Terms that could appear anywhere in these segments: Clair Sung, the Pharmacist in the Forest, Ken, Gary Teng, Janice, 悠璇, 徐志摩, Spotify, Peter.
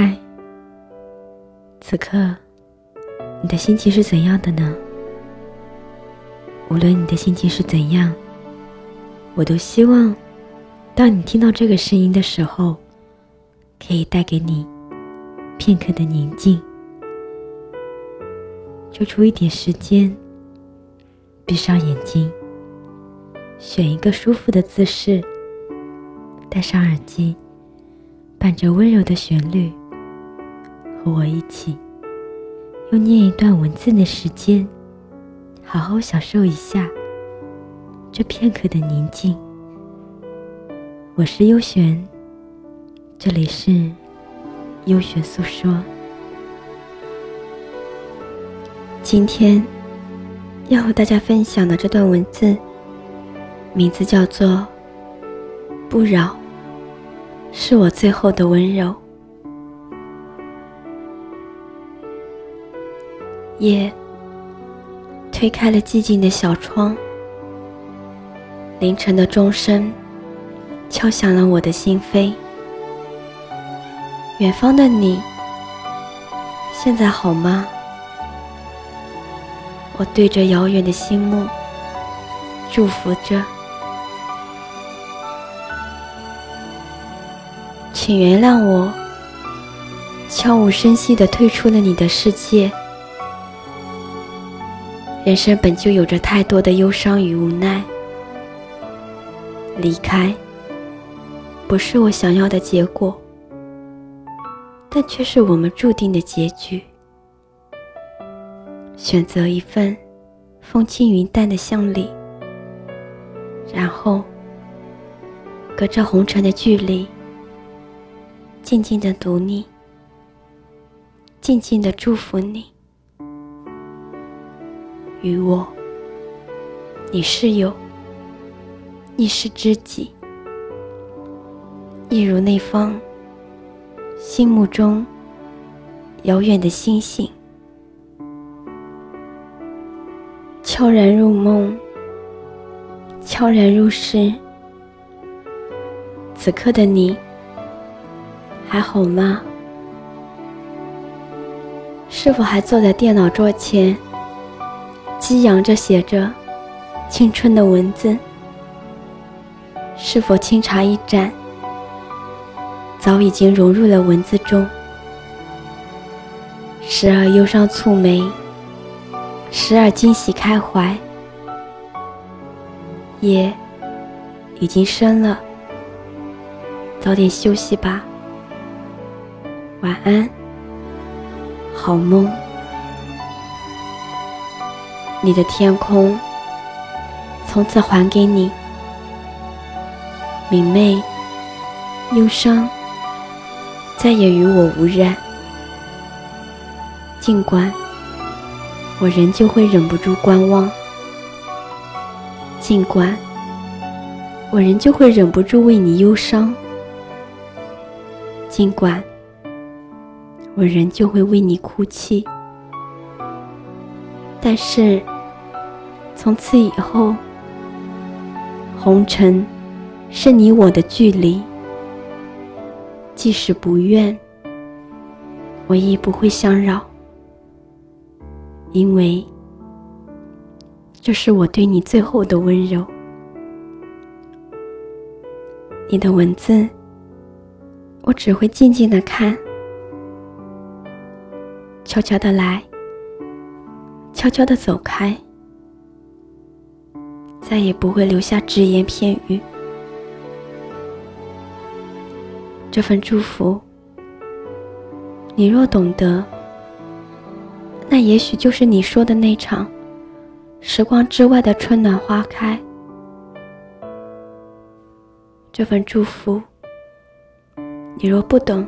嗨，此刻你的心情是怎样的呢？无论你的心情是怎样，我都希望当你听到这个声音的时候，可以带给你片刻的宁静。抽出一点时间，闭上眼睛，选一个舒服的姿势，戴上耳机，伴着温柔的旋律，和我一起用念一段文字的时间，好好享受一下这片刻的宁静。我是悠璇，这里是悠璇诉说。今天要和大家分享的这段文字，名字叫做不扰是我最后的温柔。夜推开了寂静的小窗，凌晨的钟声敲响了我的心扉。远方的你现在好吗？我对着遥远的星幕祝福着，请原谅我悄无声息地退出了你的世界。人生本就有着太多的忧伤与无奈，离开不是我想要的结果，但却是我们注定的结局。选择一份风轻云淡的巷里，然后隔着红尘的距离，静静地读你，静静地祝福你。与我，你是友，你是知己，一如那方心目中遥远的星星。悄然入梦，悄然入诗。此刻的你还好吗？是否还坐在电脑桌前，激扬着写着青春的文字？是否清茶一盏，早已经融入了文字中，时而忧伤蹙眉，时而惊喜开怀。夜已经深了，早点休息吧，晚安，好梦。你的天空从此还给你明媚，忧伤再也与我无染。尽管我仍旧会忍不住观望，尽管我仍旧会忍不住为你忧伤，尽管我仍旧会为你哭泣，但是从此以后，红尘是你我的距离。即使不愿，我亦不会相扰，因为这是我对你最后的温柔。你的文字我只会静静地看，悄悄地来，悄悄地走开，再也不会留下只言片语。这份祝福，你若懂得，那也许就是你说的那场时光之外的春暖花开。这份祝福，你若不懂，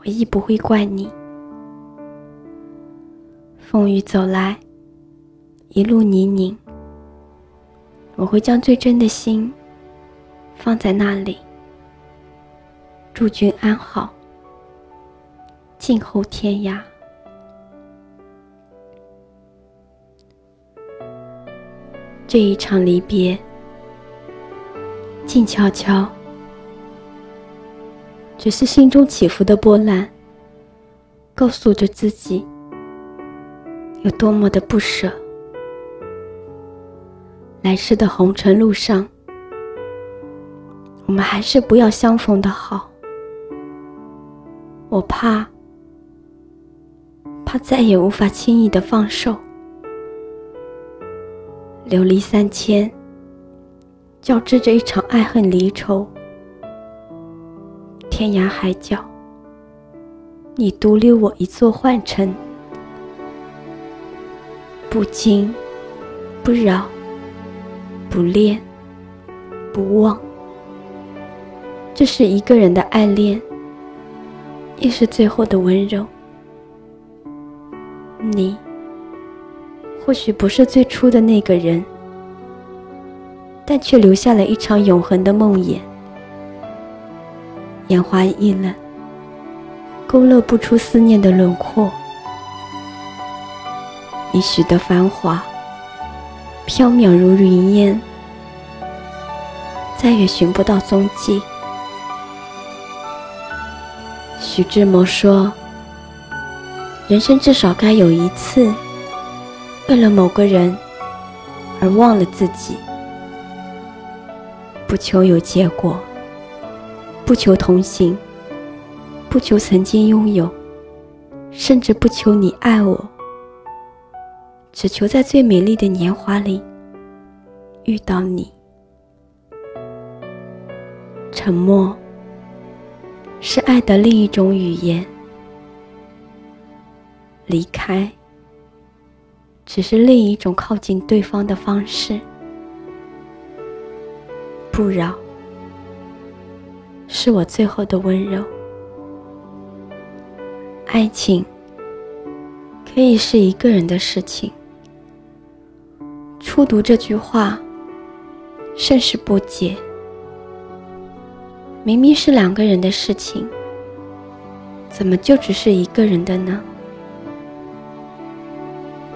我亦不会怪你。风雨走来，一路泥泞，我会将最真的心放在那里。祝君安好，静候天涯。这一场离别静悄悄，只是心中起伏的波澜，告诉着自己有多么的不舍。来世的红尘路上，我们还是不要相逢的好。我怕再也无法轻易的放手。流离三千，交织着一场爱恨离愁。天涯海角，你独留我一座幻城。不惊，不扰，不恋，不忘。这是一个人的爱恋，也是最后的温柔。你或许不是最初的那个人，但却留下了一场永恒的梦魇。眼花一冷，勾勒不出思念的轮廓。一许的繁华，缥缈如云烟，再也寻不到踪迹。徐志摩说，人生至少该有一次为了某个人而忘了自己。不求有结果，不求同行，不求曾经拥有，甚至不求你爱我，只求在最美丽的年华里遇到你。沉默是爱的另一种语言，离开只是另一种靠近对方的方式。不扰是我最后的温柔。爱情可以是一个人的事情。初读这句话甚是不解，明明是两个人的事情，怎么就只是一个人的呢？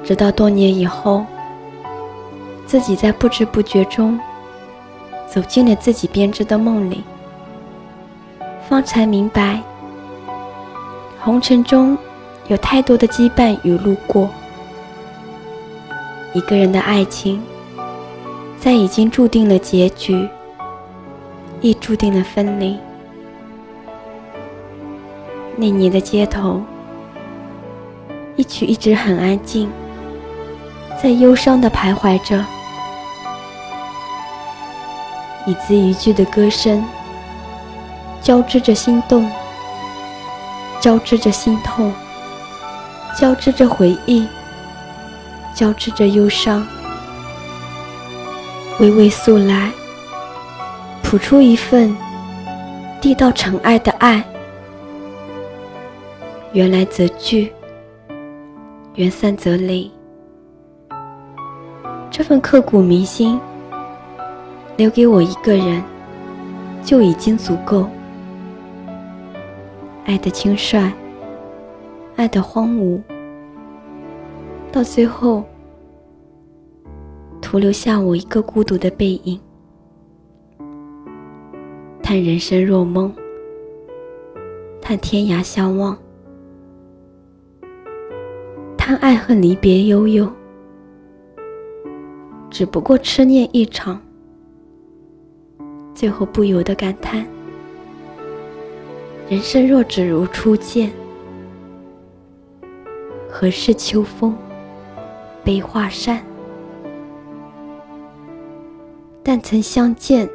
直到多年以后，自己在不知不觉中走进了自己编织的梦里，方才明白，红尘中有太多的羁绊与路过。一个人的爱情，在已经注定了结局，亦注定了分离。那年的街头，一曲一直很安静，在忧伤地徘徊着。一字一句的歌声，交织着心动，交织着心痛，交织着回忆，交织着忧伤。娓娓诉来，吐出一份低到尘埃的爱。缘来则聚，缘散则离。这份刻骨铭心，留给我一个人就已经足够。爱的轻率，爱的荒芜，到最后徒留下我一个孤独的背影。叹人生若梦，叹天涯相望，叹爱恨离别悠悠，只不过痴念一场。最后不由得感叹，人生若只如初见，何事秋风悲画扇。但曾相见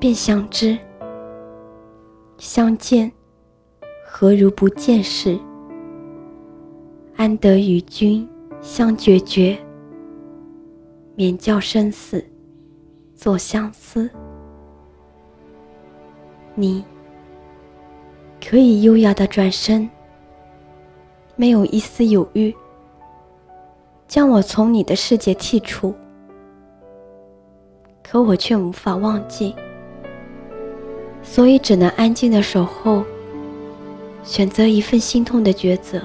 便相知，相见何如不见时。安得与君相决绝，免教生死作相思。你可以优雅地转身，没有一丝犹豫，将我从你的世界剔除。可我却无法忘记，所以只能安静地守候，选择一份心痛的抉择。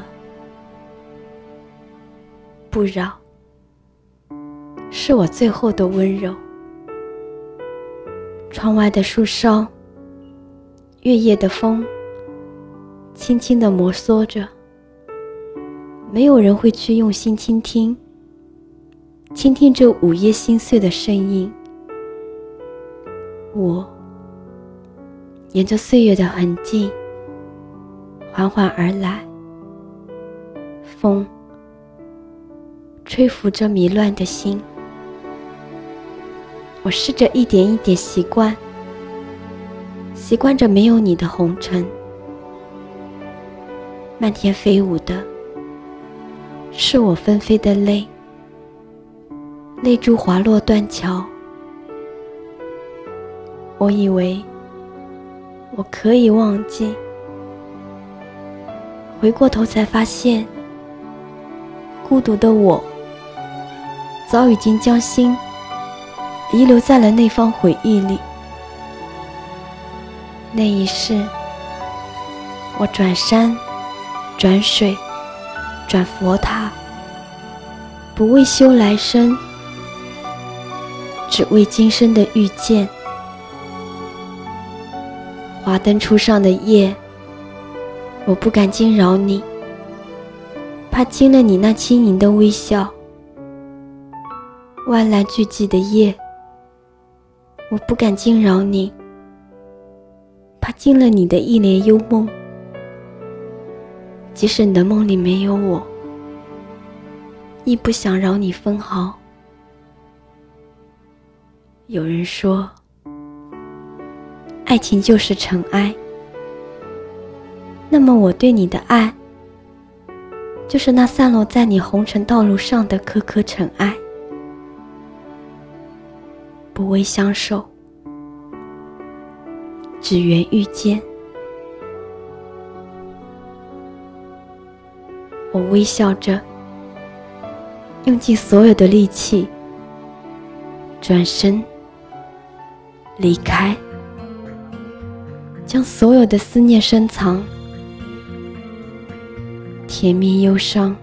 不扰是我最后的温柔。窗外的树梢月夜的风轻轻地摩挲着，没有人会去用心倾听，倾听这午夜心碎的声音。我沿着岁月的痕迹缓缓而来，风吹拂着迷乱的心。我试着一点一点习惯着没有你的红尘，漫天飞舞的是我纷飞的泪，泪珠滑落断桥。我以为我可以忘记，回过头才发现，孤独的我早已经将心遗留在了那方回忆里。那一世，我转山转水转佛塔，不为修来生，只为今生的遇见。华灯初上的夜，我不敢惊扰你，怕惊了你那轻盈的微笑。万籁俱寂的夜，我不敢惊扰你，怕惊了你的一帘幽梦。即使你的梦里没有我，亦不想扰你分毫。有人说，爱情就是尘埃，那么我对你的爱，就是那散落在你红尘道路上的颗颗尘埃。不为相守，只缘遇见。我微笑着，用尽所有的力气，转身离开，将所有的思念深藏。甜蜜忧伤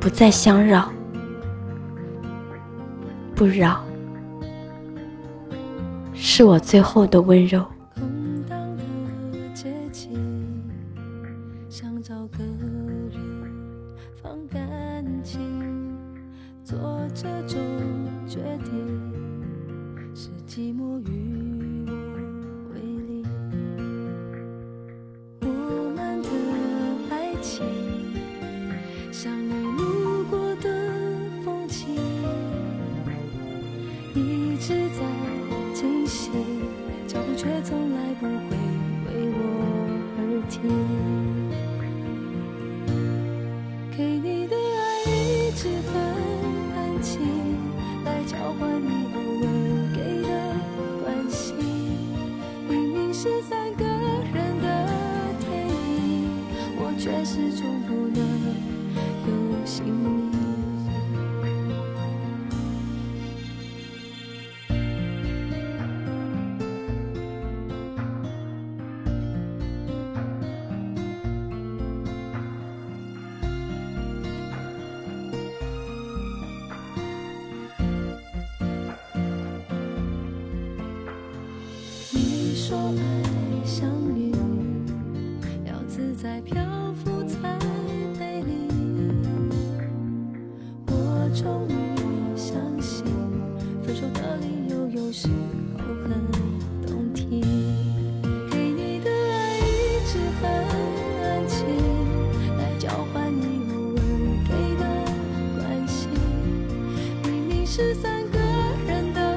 不再相扰，不扰是我最后的温柔。空荡的街景，想找个人放感情，做这种决定是寂寞与我为邻。无满的爱情，像你路过的风景，一直在惊喜，脚步却从来不会为我而停。给你的爱一直很安静，来交换你偶尔给的关心。明明是三个人的电影，我却始终不能有姓名。说爱相遇，要自在漂浮才美丽。我终于相信，分手的理由有时候很动听。给你的爱一直很安静，来交换你偶尔给的关心。明明是三个人的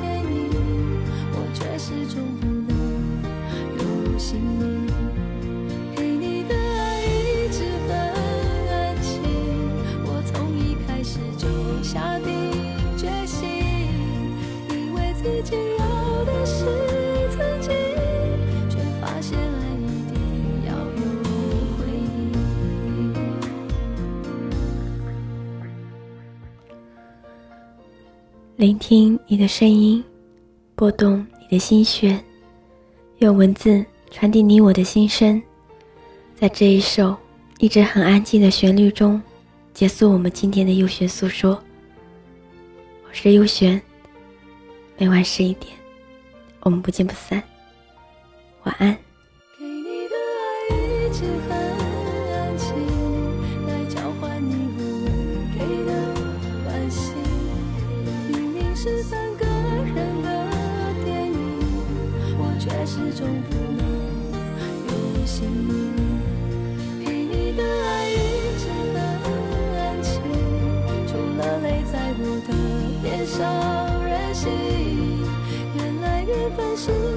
电影，我却始终不心里。给你的爱一直很安静，我从一开始就下定决心，以为自己要的是自己，却发现爱一定要有回应。聆听你的声音，拨动你的心弦，用文字传递你我的心声，在这一首一直很安静的旋律中，结束我们今天的悠璇诉说。我是悠璇，每晚11点，我们不见不散。晚安。给你的爱一直很安静，来交换你无给的关心。明明是3个人的电影，我却始终不能用心意。给你的爱一直很安静，除了泪在我的脸上任性。原来缘分是